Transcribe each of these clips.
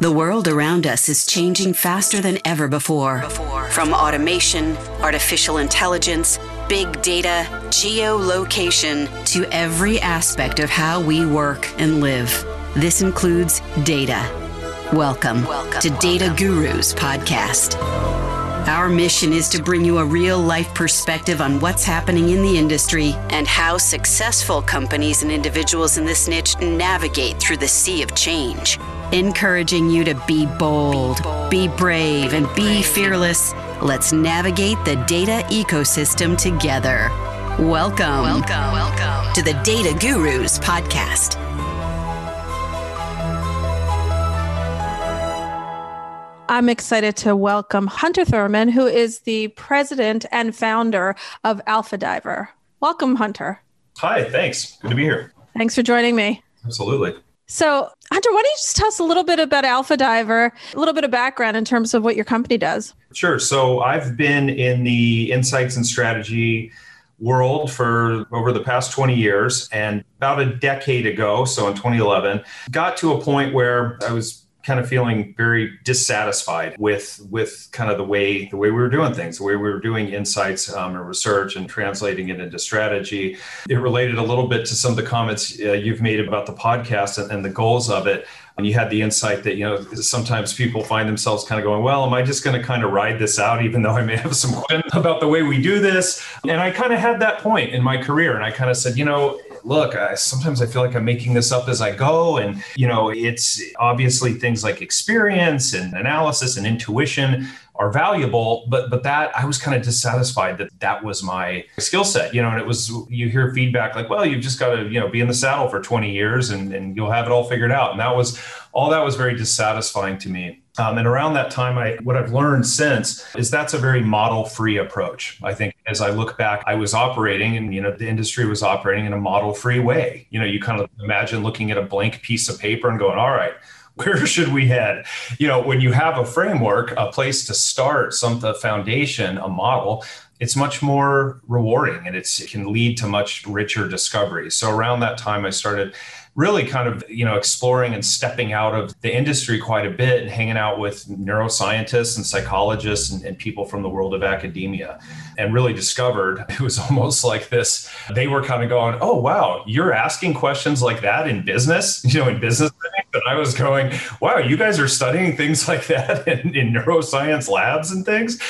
The world around us is changing faster than ever before. From automation, artificial intelligence, big data, geolocation, to every aspect of how we work and live. This includes data. Welcome to Data Gurus podcast. Our mission is to bring you a real-life perspective on what's happening in the industry and how successful companies and individuals in this niche navigate through the sea of change. Encouraging you to be bold, be brave, and be fearless. Let's navigate the data ecosystem together. Welcome to the Data Gurus podcast. I'm excited to welcome Hunter Thurman, who is the president and founder of Alpha Diver. Welcome, Hunter. Hi, thanks. Good to be here. Thanks for joining me. Absolutely. So, Hunter, why don't you just tell us a little bit about Alpha Diver, a little bit of background in terms of what your company does? Sure. So I've been in the insights and strategy world for over the past 20 years, and about a decade ago, so in 2011, got to a point where I was kind of feeling very dissatisfied with kind of the way we were doing things, the way we were doing insights and research and translating it into strategy. It related a little bit to some of the comments you've made about the podcast and the goals of it. And you had the insight that, you know, sometimes people find themselves kind of going, well, am I just going to kind of ride this out, even though I may have some question about the way we do this? And I kind of had that point in my career, and I kind of said, you know, look, sometimes I feel like I'm making this up as I go. And, you know, it's obviously things like experience and analysis and intuition are valuable, but that I was kind of dissatisfied that was my skill set, you know, and it was, you hear feedback like, well, you've just got to, you know, be in the saddle for 20 years and you'll have it all figured out. And that was very dissatisfying to me. And around that time, what I've learned since is that's a very model-free approach. I think as I look back, I was operating and, you know, the industry was operating in a model-free way. You know, you kind of imagine looking at a blank piece of paper and going, all right, where should we head? You know, when you have a framework, a place to start, a foundation, a model, it's much more rewarding and it can lead to much richer discovery. So around that time, I started really kind of, you know, exploring and stepping out of the industry quite a bit and hanging out with neuroscientists and psychologists and people from the world of academia, and really discovered it was almost like this. They were kind of going, oh, wow, you're asking questions like that in business, you know, in business. And I was going, wow, you guys are studying things like that in neuroscience labs and things.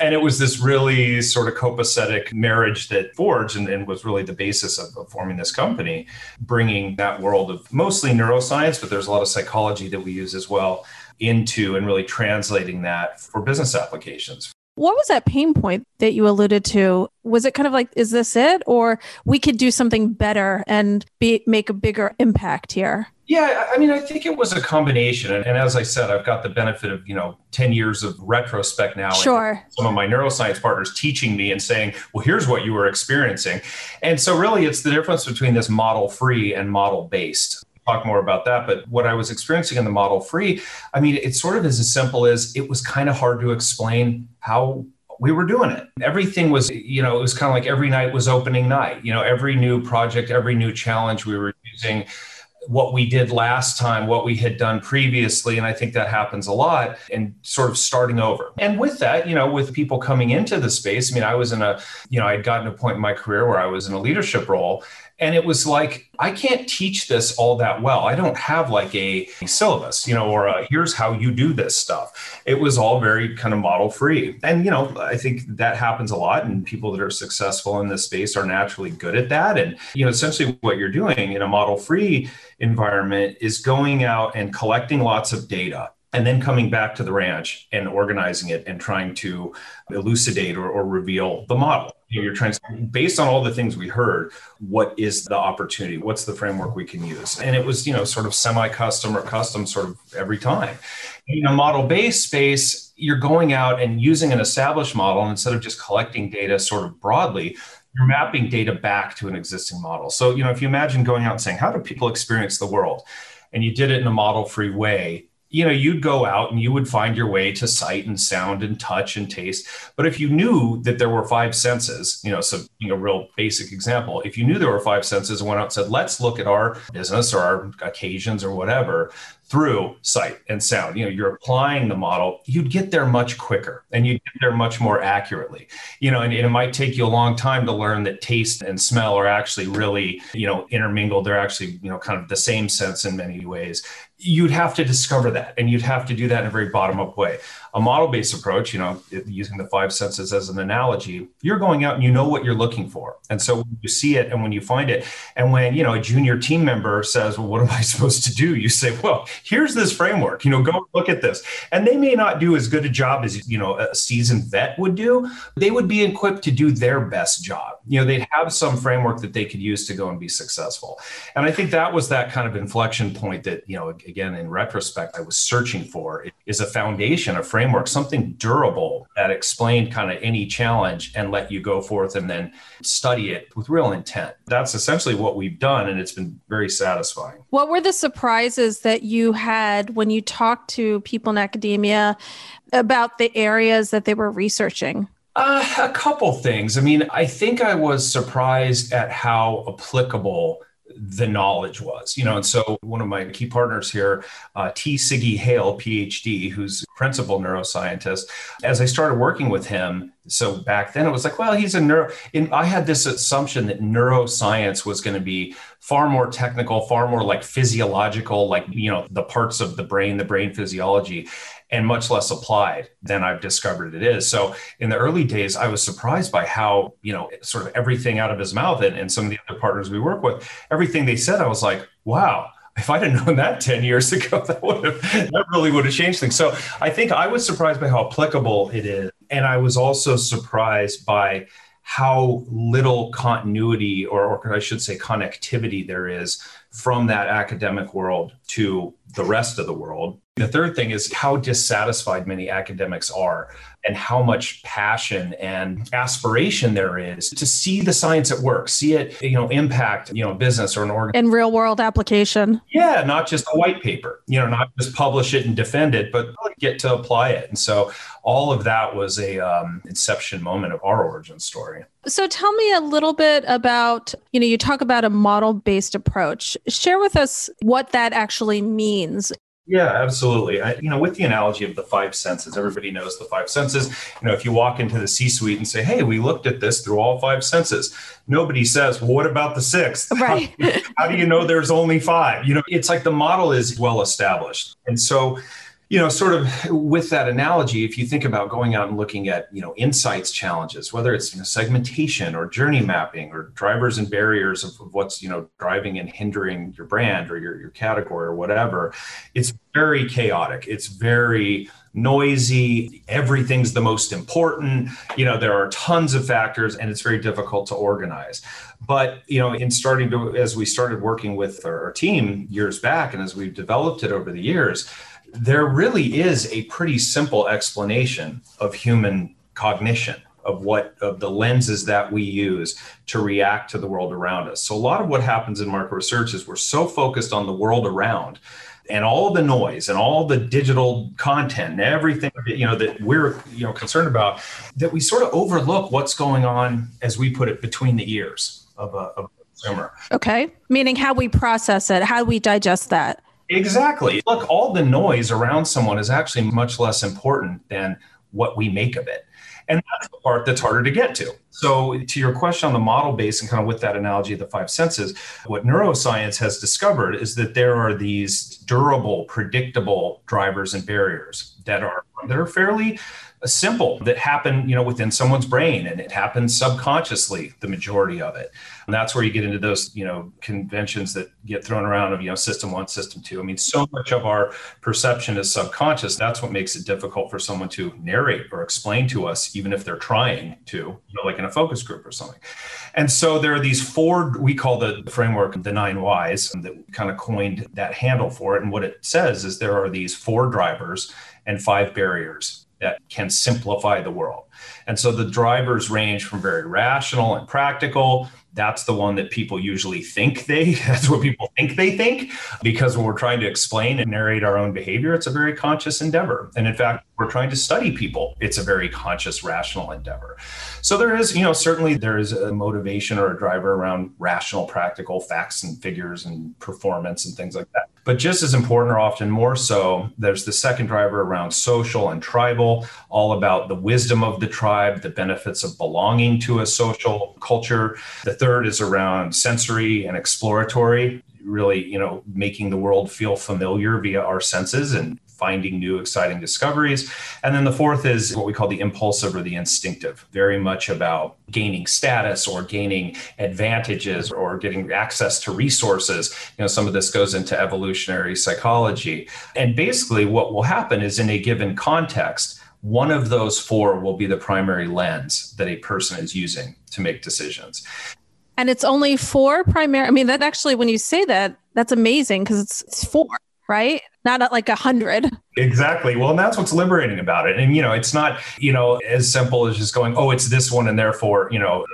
And it was this really sort of copacetic marriage that forged and was really the basis of forming this company, bringing that world of mostly neuroscience, but there's a lot of psychology that we use as well, into and really translating that for business applications. What was that pain point that you alluded to? Was it kind of like, is this it? Or we could do something better and make a bigger impact here? Yeah, I mean, I think it was a combination. And as I said, I've got the benefit of, you know, 10 years of retrospect now. Sure. Some of my neuroscience partners teaching me and saying, well, here's what you were experiencing. And so really, it's the difference between this model-free and model-based. We'll talk more about that. But what I was experiencing in the model-free, I mean, it sort of is as simple as it was kind of hard to explain how we were doing it. Everything was, you know, it was kind of like every night was opening night. You know, every new project, every new challenge we were using what we did last time, what we had done previously. And I think that happens a lot, and sort of starting over. And with that, you know, with people coming into the space, I mean, I was in a, you know, I'd gotten to a point in my career where I was in a leadership role. And it was like, I can't teach this all that well. I don't have like a syllabus, you know, or a, here's how you do this stuff. It was all very kind of model free. And, you know, I think that happens a lot. And people that are successful in this space are naturally good at that. And, you know, essentially what you're doing in a model free environment is going out and collecting lots of data, and then coming back to the ranch and organizing it and trying to elucidate or reveal the model. You're trying to, based on all the things we heard, what is the opportunity? What's the framework we can use? And it was, you know, sort of semi-custom or custom sort of every time. In a model-based space, you're going out and using an established model, and instead of just collecting data sort of broadly, you're mapping data back to an existing model. So, you know, if you imagine going out and saying, how do people experience the world? And you did it in a model-free way, you know, you'd go out and you would find your way to sight and sound and touch and taste. But if you knew that there were five senses, you know, so being a real basic example, if you knew there were five senses and went out and said, let's look at our business or our occasions or whatever through sight and sound, you know, you're applying the model, you'd get there much quicker and you'd get there much more accurately, you know, and it might take you a long time to learn that taste and smell are actually really, you know, intermingled. They're actually, you know, kind of the same sense in many ways. You'd have to discover that, and you'd have to do that in a very bottom-up way. A model-based approach, you know, using the five senses as an analogy, you're going out and you know what you're looking for. And so when you see it and when you find it, and when, you know, a junior team member says, well, what am I supposed to do? You say, well, here's this framework, you know, go look at this. And they may not do as good a job as, you know, a seasoned vet would do. They would be equipped to do their best job. You know, they'd have some framework that they could use to go and be successful. And I think that was that kind of inflection point that, you know, again, in retrospect, I was searching for. It is a foundation, a framework. Something durable that explained kind of any challenge and let you go forth and then study it with real intent. That's essentially what we've done, and it's been very satisfying. What were the surprises that you had when you talked to people in academia about the areas that they were researching? A couple things. I mean, I think I was surprised at how applicable the knowledge was, you know, and so one of my key partners here, T. Siggy Hale, PhD, who's principal neuroscientist, as I started working with him, so back then it was like, well, he's a neuro, and I had this assumption that neuroscience was going to be far more technical, far more like physiological, like, you know, the parts of the brain physiology, and much less applied than I've discovered it is. So in the early days, I was surprised by how, you know, sort of everything out of his mouth and some of the other partners we work with, everything they said, I was like, wow. If I'd have known that 10 years ago, that really would have changed things. So I think I was surprised by how applicable it is. And I was also surprised by how little continuity or I should say connectivity there is from that academic world to the rest of the world. The third thing is how dissatisfied many academics are and how much passion and aspiration there is to see the science at work, see it, you know, impact, you know, business or an organization. And real world application. Yeah, not just a white paper, you know, not just publish it and defend it, but get to apply it. And so all of that was a inception moment of our origin story. So tell me a little bit about, you know, you talk about a model-based approach. Share with us what that actually means. Yeah, absolutely. You know, with the analogy of the five senses, everybody knows the five senses. You know, if you walk into the C-suite and say, hey, we looked at this through all five senses, nobody says, well, what about the sixth? Right. How do you know there's only five? You know, it's like the model is well established. And so, you know, sort of with that analogy, if you think about going out and looking at, you know, insights challenges, whether it's, you know, segmentation or journey mapping or drivers and barriers of what's, you know, driving and hindering your brand or your category or whatever, it's very chaotic. It's very noisy. Everything's the most important. You know, there are tons of factors and it's very difficult to organize. But, you know, as we started working with our team years back and as we've developed it over the years, there really is a pretty simple explanation of human cognition, of the lenses that we use to react to the world around us. So a lot of what happens in market research is we're so focused on the world around and all the noise and all the digital content and everything, you know, that we're, you know, concerned about, that we sort of overlook what's going on, as we put it, between the ears of a consumer. Okay. Meaning how we process it, how we digest that. Exactly. Look, all the noise around someone is actually much less important than what we make of it. And that's the part that's harder to get to. So to your question on the model base and kind of with that analogy of the five senses, what neuroscience has discovered is that there are these durable, predictable drivers and barriers that are fairly simple, that happen, you know, within someone's brain, and it happens subconsciously, the majority of it. And that's where you get into those, you know, conventions that get thrown around of, you know, system one, system two. I mean, so much of our perception is subconscious. That's what makes it difficult for someone to narrate or explain to us, even if they're trying to, you know, like in a focus group or something. And so there are these four, we call the framework the 9 Whys, that kind of coined that handle for it. And what it says is there are these 4 drivers and 5 barriers that can simplify the world. And so the drivers range from very rational and practical. That's the one that people usually think that's what people think they think, because when we're trying to explain and narrate our own behavior, it's a very conscious endeavor. And in fact, we're trying to study people. It's a very conscious, rational endeavor. So there is, certainly there is a motivation or a driver around rational, practical facts and figures and performance and things like that. But just as important, or often more so, there's the second driver around social and tribal, all about the wisdom of the tribe, the benefits of belonging to a social culture. The third is around sensory and exploratory, really, making the world feel familiar via our senses and finding new exciting discoveries. And then the fourth is what we call the impulsive or the instinctive, very much about gaining status or gaining advantages or getting access to resources. Some of this goes into evolutionary psychology. And basically what will happen is in a given context, one of those four will be the primary lens that a person is using to make decisions. And it's only four primary. I mean, that actually, when you say that, that's amazing because it's four, right? Not like 100. Exactly. Well, and that's what's liberating about it. And, it's not, as simple as just going, oh, it's this one. And therefore,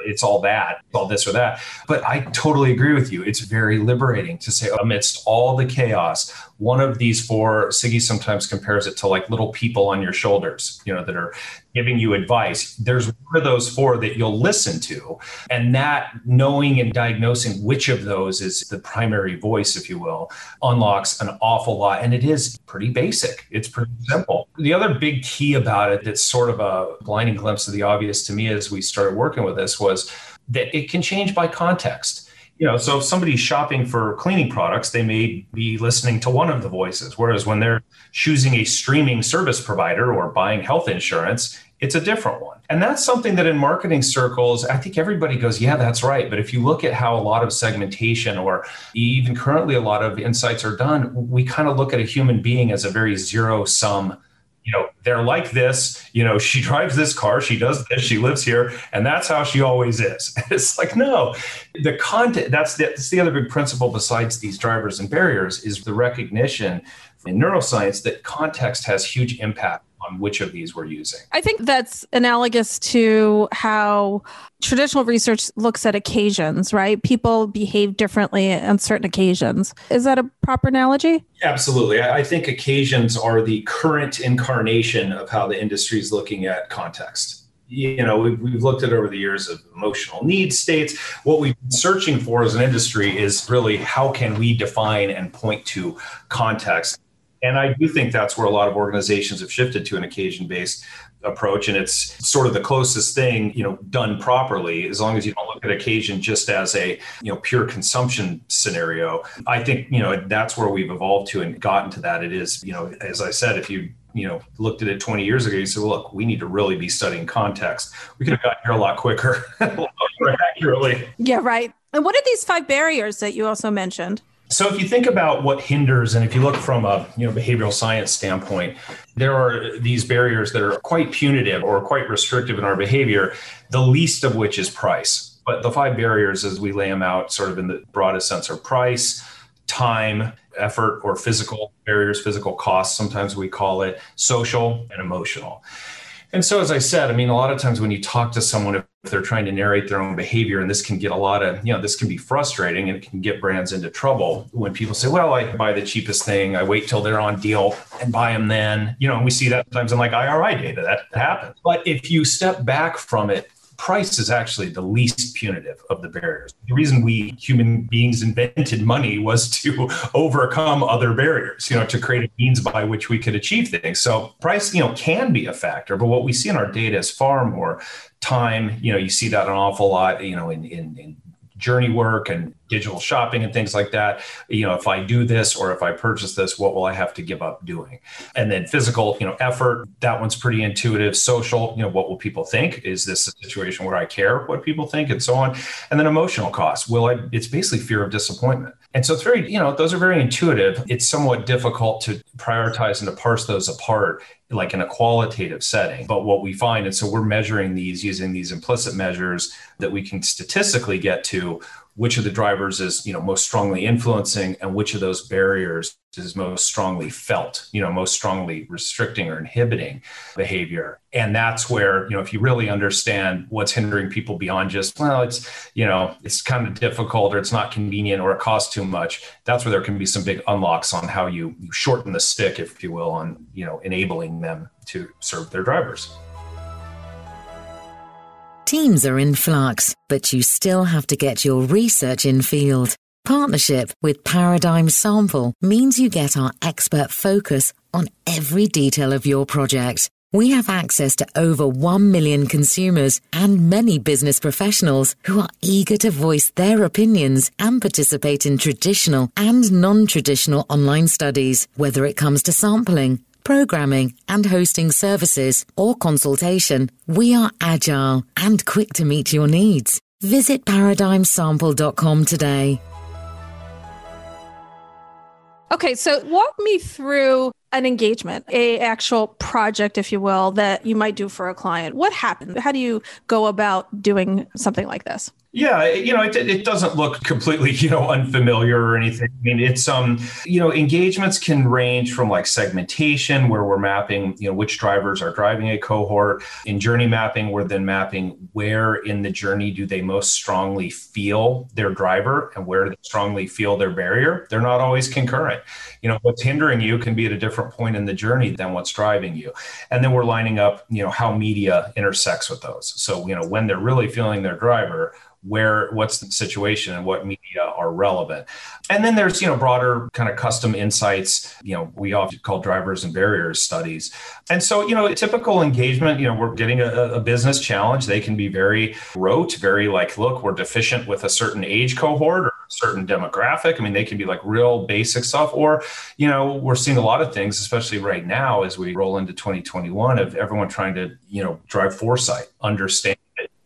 it's all that, all this or that. But I totally agree with you. It's very liberating to say amidst all the chaos, one of these four, Siggy sometimes compares it to like little people on your shoulders, that are giving you advice. There's one of those four that you'll listen to. And that knowing and diagnosing which of those is the primary voice, if you will, unlocks an awful lot. And it is pretty basic. It's pretty simple. The other big key about it that's sort of a blinding glimpse of the obvious to me as we started working with this was that it can change by context. So if somebody's shopping for cleaning products, they may be listening to one of the voices, whereas when they're choosing a streaming service provider or buying health insurance, it's a different one. And that's something that in marketing circles, I think everybody goes, yeah, that's right. But if you look at how a lot of segmentation or even currently a lot of insights are done, we kind of look at a human being as a very zero sum, they're like this, she drives this car, she does this, she lives here, and that's how she always is. It's like, no, the content, that's the other big principle besides these drivers and barriers is the recognition in neuroscience that context has huge impact on which of these we're using. I think that's analogous to how traditional research looks at occasions, right? People behave differently on certain occasions. Is that a proper analogy? Absolutely. I think occasions are the current incarnation of how the industry is looking at context. We've looked at over the years of emotional need states. What we've been searching for as an industry is really how can we define and point to context. And I do think that's where a lot of organizations have shifted to an occasion-based approach. And it's sort of the closest thing, done properly, as long as you don't look at occasion just as a, pure consumption scenario. I think, that's where we've evolved to and gotten to that. It is, as I said, if you, looked at it 20 years ago, you said, well, look, we need to really be studying context. We could have gotten here a lot quicker, a lot more accurately. Yeah, right. And what are these five barriers that you also mentioned? So if you think about what hinders, and if you look from a behavioral science standpoint, there are these barriers that are quite punitive or quite restrictive in our behavior, the least of which is price. But the five barriers as we lay them out sort of in the broadest sense are price, time, effort, or physical barriers, physical costs, sometimes we call it, social and emotional. And so, as I said, a lot of times when you talk to someone, if they're trying to narrate their own behavior, and this can get this can be frustrating and it can get brands into trouble when people say, well, I buy the cheapest thing. I wait till they're on deal and buy them then, and we see that sometimes in like IRI data that happens. But if you step back from it, price is actually the least punitive of the barriers. The reason we human beings invented money was to overcome other barriers, to create a means by which we could achieve things. So price, can be a factor, but what we see in our data is far more time. You see that an awful lot, in journey work and digital shopping and things like that. If I do this or if I purchase this, what will I have to give up doing? And then physical, effort, that one's pretty intuitive. Social, what will people think? Is this a situation where I care what people think and so on? And then emotional costs. It's basically fear of disappointment. And so it's very, those are very intuitive. It's somewhat difficult to prioritize and to parse those apart like in a qualitative setting. But what we find, and so we're measuring these using these implicit measures that we can statistically get to which of the drivers is, you know, most strongly influencing and which of those barriers is most strongly felt, you know, most strongly restricting or inhibiting behavior. And that's where, you know, if you really understand what's hindering people beyond just, well, it's, you know, it's kind of difficult or it's not convenient or it costs too much, that's where there can be some big unlocks on how you shorten the stick, if you will, on, you know, enabling them to serve their drivers. Teams are in flux, but you still have to get your research in field. Partnership with Paradigm Sample means you get our expert focus on every detail of your project. We have access to over 1 million consumers and many business professionals who are eager to voice their opinions and participate in traditional and non-traditional online studies, whether it comes to sampling, programming and hosting services or consultation. We are agile and quick to meet your needs. Visit ParadigmSample.com today. Okay, so walk me through an engagement, an actual project, if you will, that you might do for a client. What happened? How do you go about doing something like this? Yeah, you know, it doesn't look completely, you know, unfamiliar or anything. I mean, it's, you know, engagements can range from like segmentation, where we're mapping, you know, which drivers are driving a cohort. In journey mapping, we're then mapping where in the journey do they most strongly feel their driver and where do they strongly feel their barrier. They're not always concurrent. You know, what's hindering you can be at a different point in the journey than what's driving you. And then we're lining up, you know, how media intersects with those. So, you know, when they're really feeling their driver, what's the situation and what media are relevant. And then there's, you know, broader kind of custom insights, you know, we often call drivers and barriers studies. And so, you know, a typical engagement, you know, we're getting a business challenge. They can be very rote, very like, look, we're deficient with a certain age cohort or certain demographic. I mean, they can be like real basic stuff, or, you know, we're seeing a lot of things, especially right now, as we roll into 2021, of everyone trying to, you know, drive foresight, understand.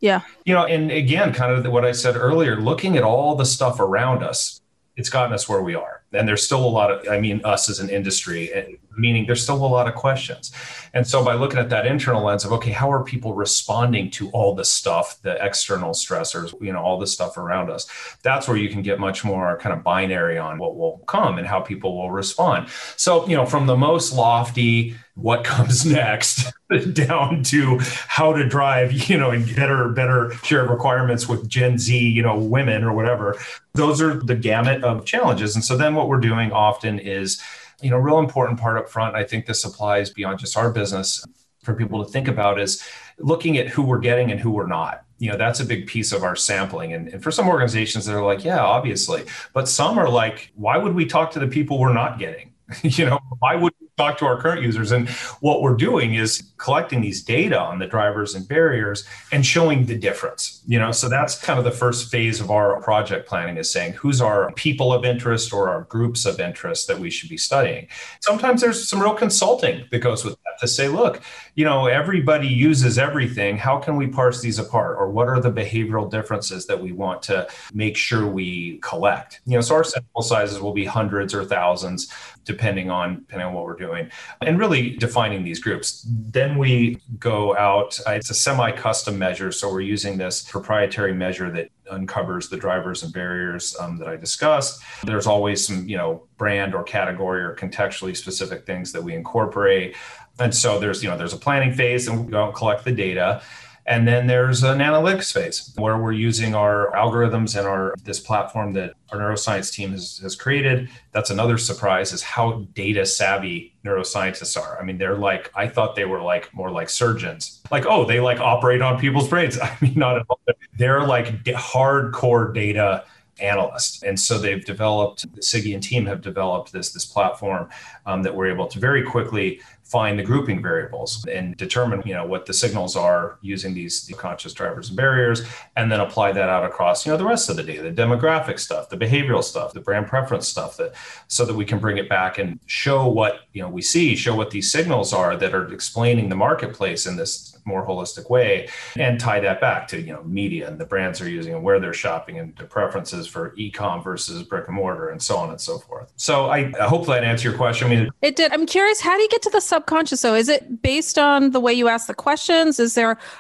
Yeah. You know, and again, kind of what I said earlier, looking at all the stuff around us, it's gotten us where we are. And there's still a lot of, I mean, us as an industry, meaning there's still a lot of questions. And so by looking at that internal lens of, okay, how are people responding to all the stuff, the external stressors, you know, all the stuff around us, that's where you can get much more kind of binary on what will come and how people will respond. So, you know, from the most lofty, what comes next, down to how to drive, you know, and better share requirements with Gen Z, you know, women or whatever. Those are the gamut of challenges. And so then what we're doing often is, you know, real important part up front, I think this applies beyond just our business, for people to think about, is looking at who we're getting and who we're not. You know, that's a big piece of our sampling. And for some organizations, they're like, yeah, obviously. But some are like, why would we talk to the people we're not getting? You know, why would we talk to our current users? And what we're doing is collecting these data on the drivers and barriers and showing the difference, you know, so that's kind of the first phase of our project planning, is saying who's our people of interest or our groups of interest that we should be studying. Sometimes there's some real consulting that goes with that, to say, look, you know, everybody uses everything. How can we parse these apart? Or what are the behavioral differences that we want to make sure we collect? You know, so our sample sizes will be hundreds or thousands, depending on what we're doing, and really defining these groups. Then we go out, it's a semi-custom measure. So we're using this proprietary measure that uncovers the drivers and barriers that I discussed. There's always some, you know, brand or category or contextually specific things that we incorporate. And so there's, you know, there's a planning phase and we go out and collect the data. And then there's an analytics phase where we're using our algorithms and this platform that our neuroscience team has created. That's another surprise, is how data savvy neuroscientists are. I mean, they're like, I thought they were like more like surgeons, like, oh, they like operate on people's brains. I mean, not at all. They're like hardcore data analysts. And so they've developed, Siggy and team have developed this platform that we're able to very quickly find the grouping variables and determine, you know, what the signals are using these conscious drivers and barriers, and then apply that out across, you know, the rest of the data, the demographic stuff, the behavioral stuff, the brand preference stuff, so that we can bring it back and show what, you know, we see, show what these signals are that are explaining the marketplace in this more holistic way and tie that back to, you know, media and the brands they're using and where they're shopping and the preferences for e-com versus brick and mortar and so on and so forth. So I hope that answered your question. I mean, it did. I'm curious, how do you get to the subconscious? So is it based on the way you ask the questions? Are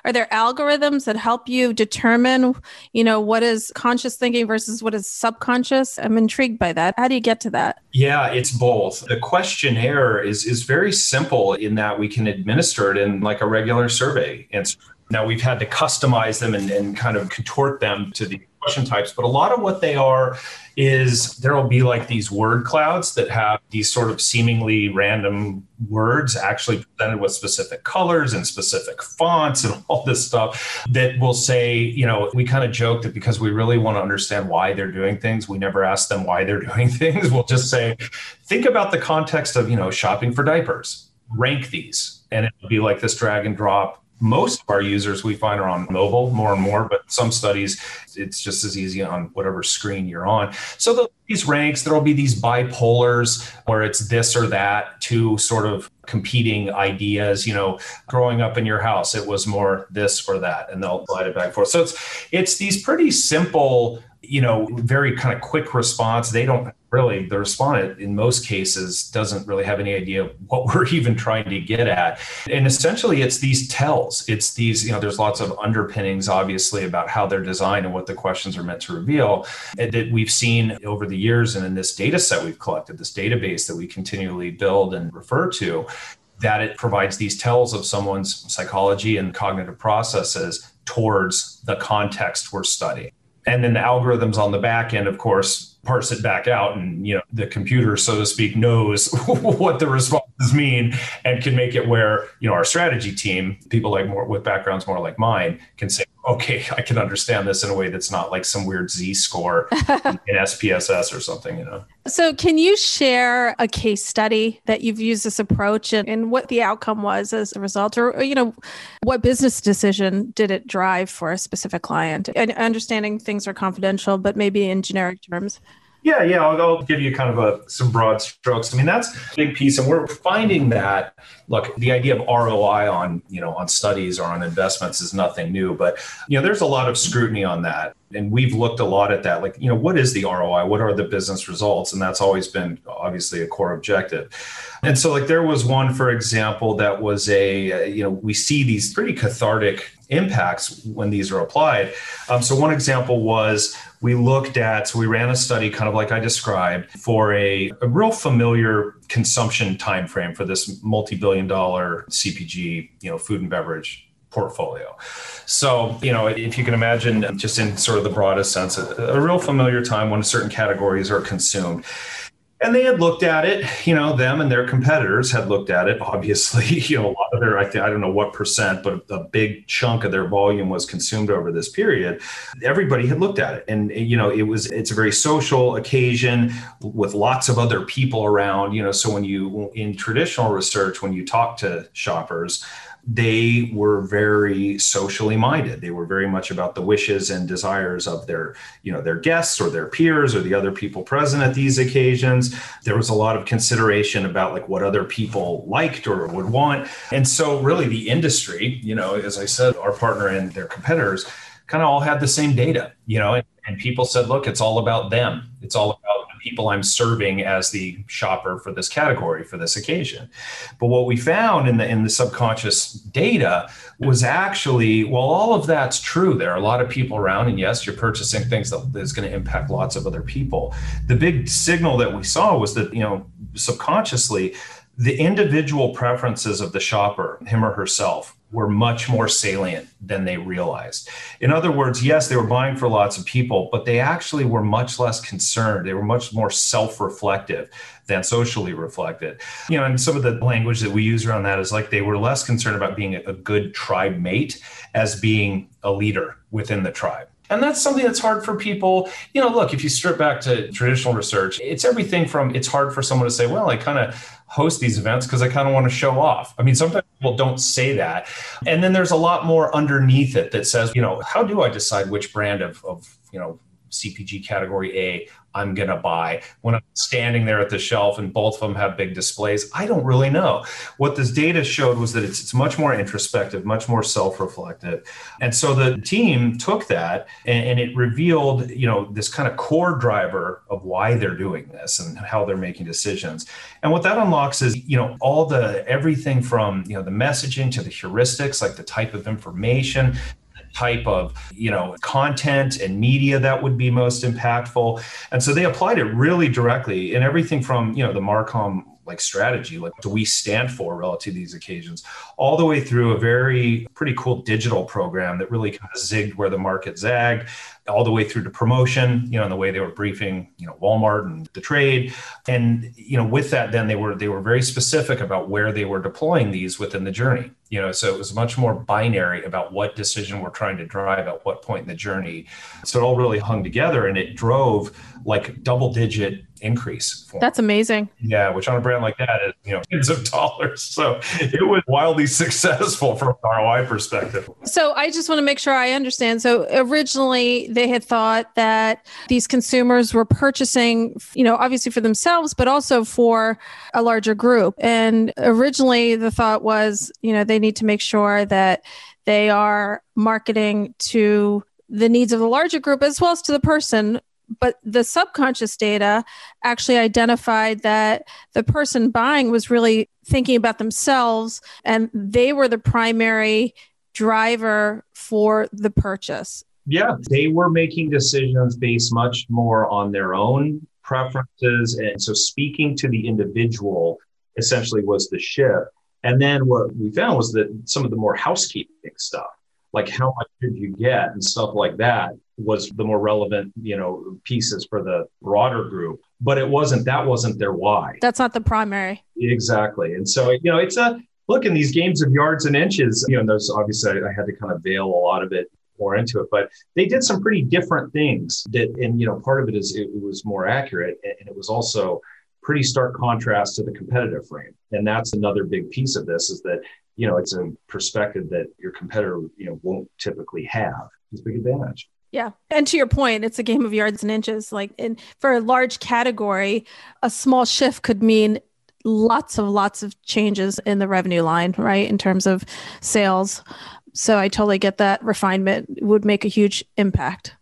there algorithms that help you determine, you know, what is conscious thinking versus what is subconscious? I'm intrigued by that. How do you get to that? Yeah, it's both. The questionnaire is very simple in that we can administer it in like a regular survey instrument. Now, we've had to customize them and kind of contort them to the question types, but a lot of what they are is there'll be like these word clouds that have these sort of seemingly random words actually presented with specific colors and specific fonts and all this stuff that will say, you know, we kind of joke that because we really want to understand why they're doing things, we never ask them why they're doing things. We'll just say, think about the context of, you know, shopping for diapers, rank these. And it'll be like this drag and drop. Most of our users we find are on mobile more and more, but some studies, it's just as easy on whatever screen you're on. So these ranks, there'll be these bipolars where it's this or that, two sort of competing ideas. You know, growing up in your house, it was more this or that, and they'll slide it back and forth. So it's these pretty simple, you know, very kind of quick response. They don't really, the respondent in most cases doesn't really have any idea what we're even trying to get at. And essentially it's these tells, it's these, you know, there's lots of underpinnings obviously about how they're designed and what the questions are meant to reveal that we've seen over the years. And in this data set we've collected, this database that we continually build and refer to, that it provides these tells of someone's psychology and cognitive processes towards the context we're studying. And then the algorithms on the back end, of course, parse it back out. And, you know, the computer, so to speak, knows what the responses mean and can make it where, you know, our strategy team, people like more with backgrounds more like mine, can say, okay, I can understand this in a way that's not like some weird Z-score in SPSS or something, you know. So can you share a case study that you've used this approach and what the outcome was as a result? Or, you know, what business decision did it drive for a specific client? And understanding things are confidential, but maybe in generic terms. Yeah, I'll give you kind of some broad strokes. I mean, that's a big piece. And we're finding that, look, the idea of ROI on, you know, on studies or on investments is nothing new, but, you know, there's a lot of scrutiny on that. And we've looked a lot at that, like, you know, what is the ROI? What are the business results? And that's always been obviously a core objective. And so like there was one, for example, that was you know, we see these pretty cathartic impacts when these are applied. So one example was we ran a study kind of like I described for a real familiar consumption timeframe for this multi-billion-dollar CPG, you know, food and beverage portfolio. So, you know, if you can imagine just in sort of the broadest sense, a real familiar time when certain categories are consumed. And they had looked at it, you know, them and their competitors had looked at it, obviously, you know, a lot of their, I don't know what percent, but a big chunk of their volume was consumed over this period. Everybody had looked at it. And, you know, it's a very social occasion with lots of other people around, you know, so in traditional research, when you talk to shoppers, they were very socially minded. They were very much about the wishes and desires of their, you know, their guests or their peers or the other people present at these occasions. There was a lot of consideration about like what other people liked or would want. And so really the industry, you know, as I said, our partner and their competitors kind of all had the same data, you know, and people said, look, it's all about them. It's all about people I'm serving as the shopper for this category, for this occasion. But what we found in the subconscious data was actually, well, all of that's true. There are a lot of people around, and yes, you're purchasing things that is going to impact lots of other people. The big signal that we saw was that, you know, subconsciously, the individual preferences of the shopper, him or herself, were much more salient than they realized. In other words, yes, they were buying for lots of people, but they actually were much less concerned. They were much more self-reflective than socially reflective. You know, and some of the language that we use around that is like they were less concerned about being a good tribe mate as being a leader within the tribe. And that's something that's hard for people. You know, look, if you strip back to traditional research, it's everything from it's hard for someone to say, well, I kind of host these events because I kind of want to show off. I mean, sometimes people don't say that. And then there's a lot more underneath it that says, you know, how do I decide which brand of you know, CPG category A, I'm going to buy. When I'm standing there at the shelf and both of them have big displays, I don't really know. What this data showed was that it's much more introspective, much more self-reflective. And so the team took that and it revealed, you know, this kind of core driver of why they're doing this and how they're making decisions. And what that unlocks is, you know, all the everything from, you know, the messaging to the heuristics, like the type of information, type of, you know, content and media that would be most impactful. And so they applied it really directly in everything from, you know, the Marcom like strategy, like do we stand for relative to these occasions, all the way through a very pretty cool digital program that really kind of zigged where the market zagged, all the way through to promotion, you know, and the way they were briefing, you know, Walmart and the trade. And, you know, with that, then they were very specific about where they were deploying these within the journey, you know, so it was much more binary about what decision we're trying to drive at what point in the journey. So it all really hung together and it drove like double-digit increase. That's amazing. Yeah, which on a brand like that is, you know, tens of dollars. So it was wildly successful from an ROI perspective. So I just want to make sure I understand. So originally they had thought that these consumers were purchasing, you know, obviously for themselves, but also for a larger group. And originally the thought was, you know, they need to make sure that they are marketing to the needs of the larger group as well as to the person. But the subconscious data actually identified that the person buying was really thinking about themselves and they were the primary driver for the purchase. Yeah, they were making decisions based much more on their own preferences. And so speaking to the individual essentially was the shift. And then what we found was that some of the more housekeeping stuff, like how much did you get and stuff like that, was the more relevant, you know, pieces for the broader group. But that wasn't their why. That's not the primary. Exactly. And so, you know, it's a look in these games of yards and inches, you know, those obviously I had to kind of veil a lot of it more into it, but they did some pretty different things that, and, you know, part of it is it was more accurate and it was also pretty stark contrast to the competitive frame. And that's another big piece of this is that, you know, it's a perspective that your competitor, you know, won't typically have. It's a big advantage. Yeah. And to your point, it's a game of yards and inches. Like for a large category, a small shift could mean lots of changes in the revenue line, right? In terms of sales. So I totally get that refinement would make a huge impact.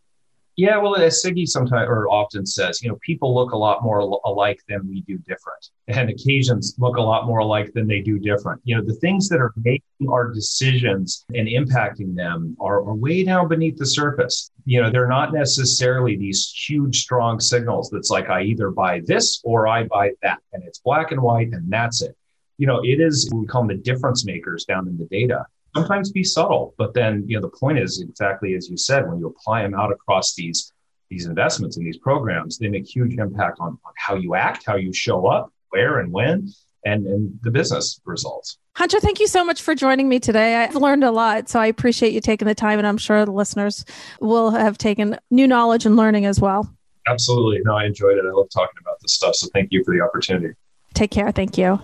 Yeah. Well, as Siggy sometimes or often says, you know, people look a lot more alike than we do different. And occasions look a lot more alike than they do different. You know, the things that are making our decisions and impacting them are way down beneath the surface. You know, they're not necessarily these huge, strong signals that's like, I either buy this or I buy that. And it's black and white and that's it. You know, it is, we call them the difference makers down in the data. Sometimes be subtle, but then, you know, the point is exactly as you said, when you apply them out across these investments and these programs, they make huge impact on how you act, how you show up, where and when, and the business results. Hunter, thank you so much for joining me today. I've learned a lot, so I appreciate you taking the time, and I'm sure the listeners will have taken new knowledge and learning as well. Absolutely. No, I enjoyed it. I love talking about this stuff, so thank you for the opportunity. Take care. Thank you.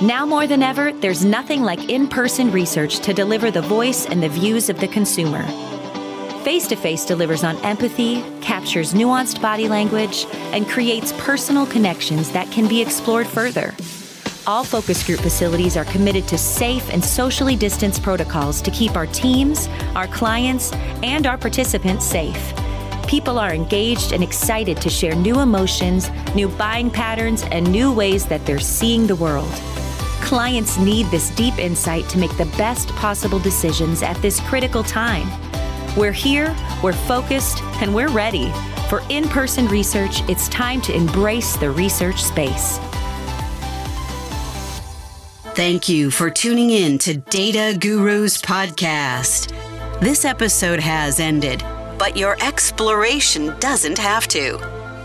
Now more than ever, there's nothing like in-person research to deliver the voice and the views of the consumer. Face-to-face delivers on empathy, captures nuanced body language, and creates personal connections that can be explored further. All focus group facilities are committed to safe and socially distanced protocols to keep our teams, our clients, and our participants safe. People are engaged and excited to share new emotions, new buying patterns, and new ways that they're seeing the world. Clients need this deep insight to make the best possible decisions at this critical time. We're here, we're focused, and we're ready. For in-person research, it's time to embrace the research space. Thank you for tuning in to Data Gurus Podcast. This episode has ended, but your exploration doesn't have to.